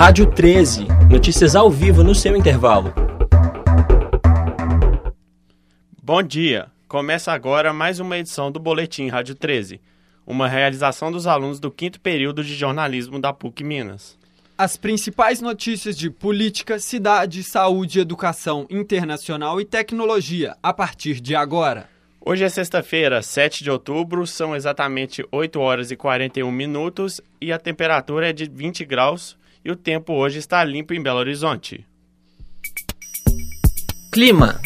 Rádio 13, notícias ao vivo no seu intervalo. Bom dia! Começa agora mais uma edição do Boletim Rádio 13, uma realização dos alunos do 5º período de jornalismo da PUC Minas. As principais notícias de política, cidade, saúde, educação, internacional e tecnologia, a partir de agora. Hoje é sexta-feira, 7 de outubro, são exatamente 8 horas e 41 minutos e a temperatura é de 20 graus e o tempo hoje está limpo em Belo Horizonte. Clima.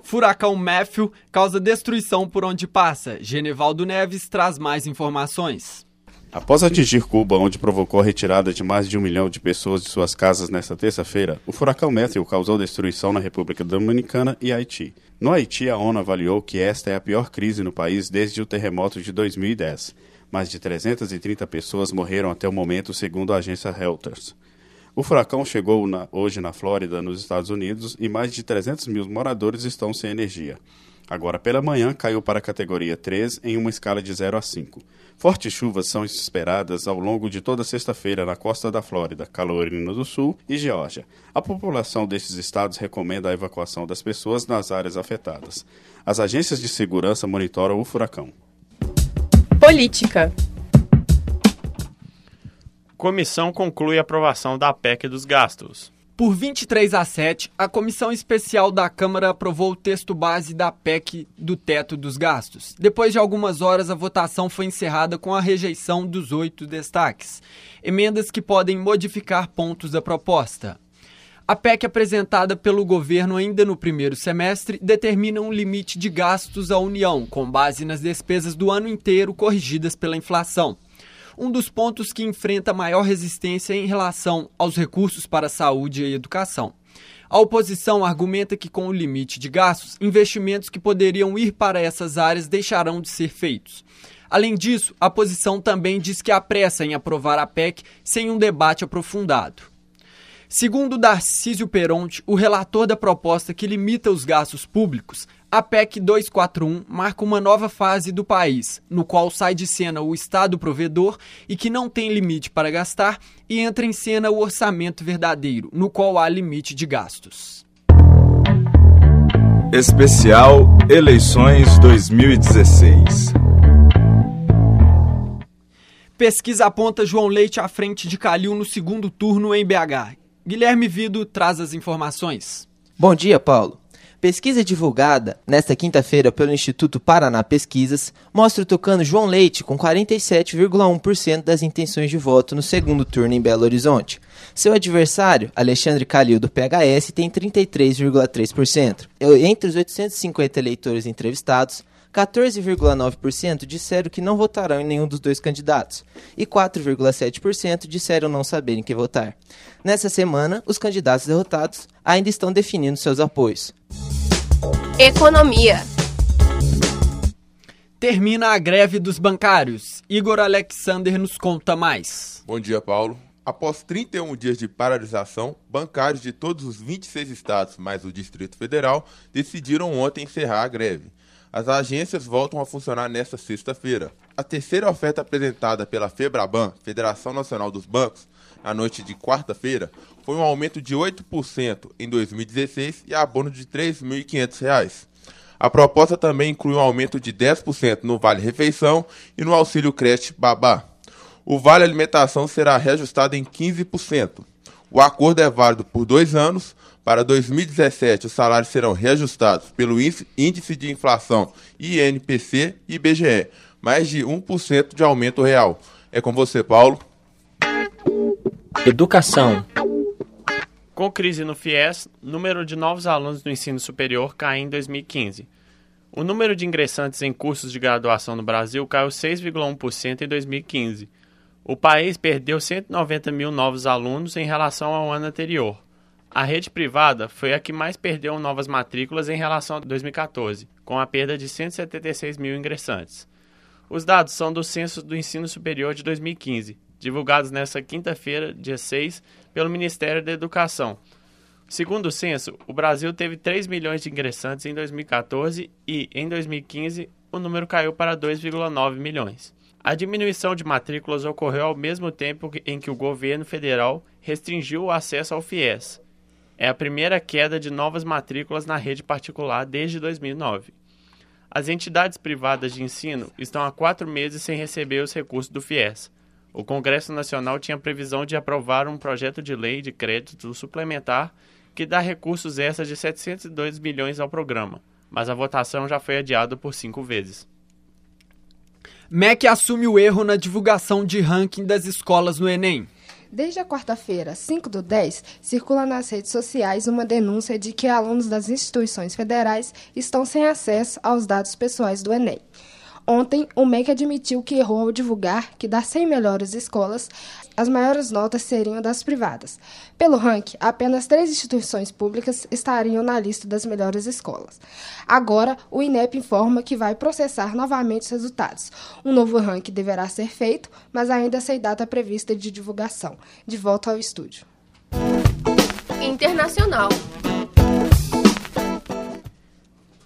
Furacão Matthew causa destruição por onde passa. Genevaldo Neves traz mais informações. Após atingir Cuba, onde provocou a retirada de mais de 1 milhão de pessoas de suas casas nesta terça-feira, o furacão Matthew causou destruição na República Dominicana e Haiti. No Haiti, a ONU avaliou que esta é a pior crise no país desde o terremoto de 2010. Mais de 330 pessoas morreram até o momento, segundo a agência Reuters. O furacão chegou hoje na Flórida, nos Estados Unidos, e mais de 300 mil moradores estão sem energia. Agora pela manhã caiu para a categoria 3 em uma escala de 0 a 5. Fortes chuvas são esperadas ao longo de toda sexta-feira na costa da Flórida, Carolina do Sul e Geórgia. A população destes estados recomenda a evacuação das pessoas nas áreas afetadas. As agências de segurança monitoram o furacão. Política. Comissão conclui a aprovação da PEC dos gastos. Por 23 a 7, a Comissão Especial da Câmara aprovou o texto base da PEC do teto dos gastos. Depois de algumas horas, a votação foi encerrada com a rejeição dos 8 destaques, emendas que podem modificar pontos da proposta. A PEC apresentada pelo governo ainda no primeiro semestre determina um limite de gastos à União, com base nas despesas do ano inteiro corrigidas pela inflação. Um dos pontos que enfrenta maior resistência é em relação aos recursos para saúde e educação. A oposição argumenta que, com o limite de gastos, investimentos que poderiam ir para essas áreas deixarão de ser feitos. Além disso, a oposição também diz que há pressa em aprovar a PEC sem um debate aprofundado. Segundo Darcísio Peronti, o relator da proposta que limita os gastos públicos, a PEC 241 marca uma nova fase do país, no qual sai de cena o Estado provedor e que não tem limite para gastar, e entra em cena o orçamento verdadeiro, no qual há limite de gastos. Especial Eleições 2016. Pesquisa aponta João Leite à frente de Kalil no segundo turno em BH. Guilherme Evido traz as informações. Bom dia, Paulo. Pesquisa divulgada nesta quinta-feira pelo Instituto Paraná Pesquisas mostra o tucano João Leite com 47,1% das intenções de voto no segundo turno em Belo Horizonte. Seu adversário, Alexandre Kalil, do PHS, tem 33,3%. Entre os 850 eleitores entrevistados, 14,9% disseram que não votarão em nenhum dos dois candidatos e 4,7% disseram não saberem que votar. Nessa semana, os candidatos derrotados ainda estão definindo seus apoios. Economia. Termina a greve dos bancários. Igor Alexander nos conta mais. Bom dia, Paulo. Após 31 dias de paralisação, bancários de todos os 26 estados, mais o Distrito Federal, decidiram ontem encerrar a greve. As agências voltam a funcionar nesta sexta-feira. A terceira oferta apresentada pela FEBRABAN, Federação Nacional dos Bancos, na noite de quarta-feira, foi um aumento de 8% em 2016 e abono de R$ 3.500. A proposta também inclui um aumento de 10% no Vale Refeição e no Auxílio Creche Babá. O Vale Alimentação será reajustado em 15%. O acordo é válido por 2 anos. Para 2017, os salários serão reajustados pelo Índice de Inflação INPC e IBGE, mais de 1% de aumento real. É com você, Paulo. Educação. Com crise no FIES, número de novos alunos do ensino superior cai em 2015. O número de ingressantes em cursos de graduação no Brasil caiu 6,1% em 2015. O país perdeu 190 mil novos alunos em relação ao ano anterior. A rede privada foi a que mais perdeu novas matrículas em relação a 2014, com a perda de 176 mil ingressantes. Os dados são do Censo do Ensino Superior de 2015, divulgados nesta quinta-feira, dia 6, pelo Ministério da Educação. Segundo o censo, o Brasil teve 3 milhões de ingressantes em 2014 e, em 2015, o número caiu para 2,9 milhões. A diminuição de matrículas ocorreu ao mesmo tempo em que o governo federal restringiu o acesso ao FIES. É a primeira queda de novas matrículas na rede particular desde 2009. As entidades privadas de ensino estão há 4 meses sem receber os recursos do FIES. O Congresso Nacional tinha previsão de aprovar um projeto de lei de crédito suplementar que dá recursos extras de 702 milhões ao programa, mas a votação já foi adiada por 5 vezes. MEC assume o erro na divulgação de ranking das escolas no Enem. Desde a quarta-feira, 5/10, circula nas redes sociais uma denúncia de que alunos das instituições federais estão sem acesso aos dados pessoais do Enem. Ontem, o MEC admitiu que errou ao divulgar que das 100 melhores escolas, as maiores notas seriam das privadas. Pelo ranking, apenas 3 instituições públicas estariam na lista das melhores escolas. Agora, o INEP informa que vai processar novamente os resultados. Um novo ranking deverá ser feito, mas ainda sem data prevista de divulgação. De volta ao estúdio. Internacional.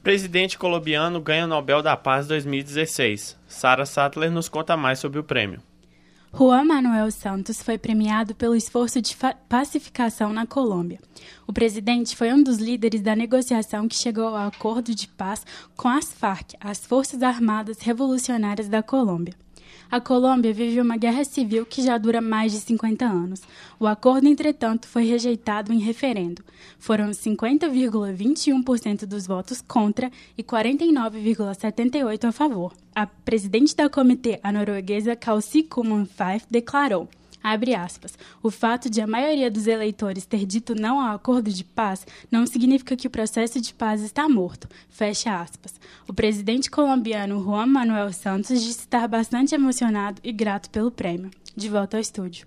Presidente colombiano ganha o Nobel da Paz 2016. Sara Sattler nos conta mais sobre o prêmio. Juan Manuel Santos foi premiado pelo esforço de pacificação na Colômbia. O presidente foi um dos líderes da negociação que chegou ao acordo de paz com as FARC, as Forças Armadas Revolucionárias da Colômbia. A Colômbia vive uma guerra civil que já dura mais de 50 anos. O acordo, entretanto, foi rejeitado em referendo. Foram 50,21% dos votos contra e 49,78% a favor. A presidente da comitê, a norueguesa Kalsi Kuhmann-Faith, declarou, abre aspas, o fato de a maioria dos eleitores ter dito não ao acordo de paz não significa que o processo de paz está morto, fecha aspas. O presidente colombiano Juan Manuel Santos disse estar bastante emocionado e grato pelo prêmio. De volta ao estúdio.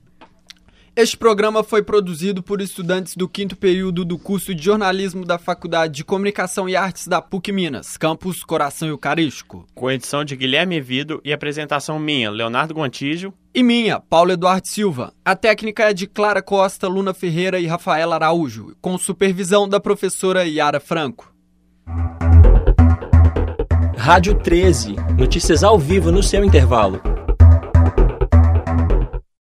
Este programa foi produzido por estudantes do 5º período do curso de jornalismo da Faculdade de Comunicação e Artes da PUC Minas, Campus Coração Eucarístico. Com edição de Guilherme Evido e apresentação minha, Leonardo Gontijo. E minha, Paulo Eduardo Silva. A técnica é de Clara Costa, Luna Ferreira e Rafaela Araújo, com supervisão da professora Yara Franco. Rádio 13. Notícias ao vivo no seu intervalo.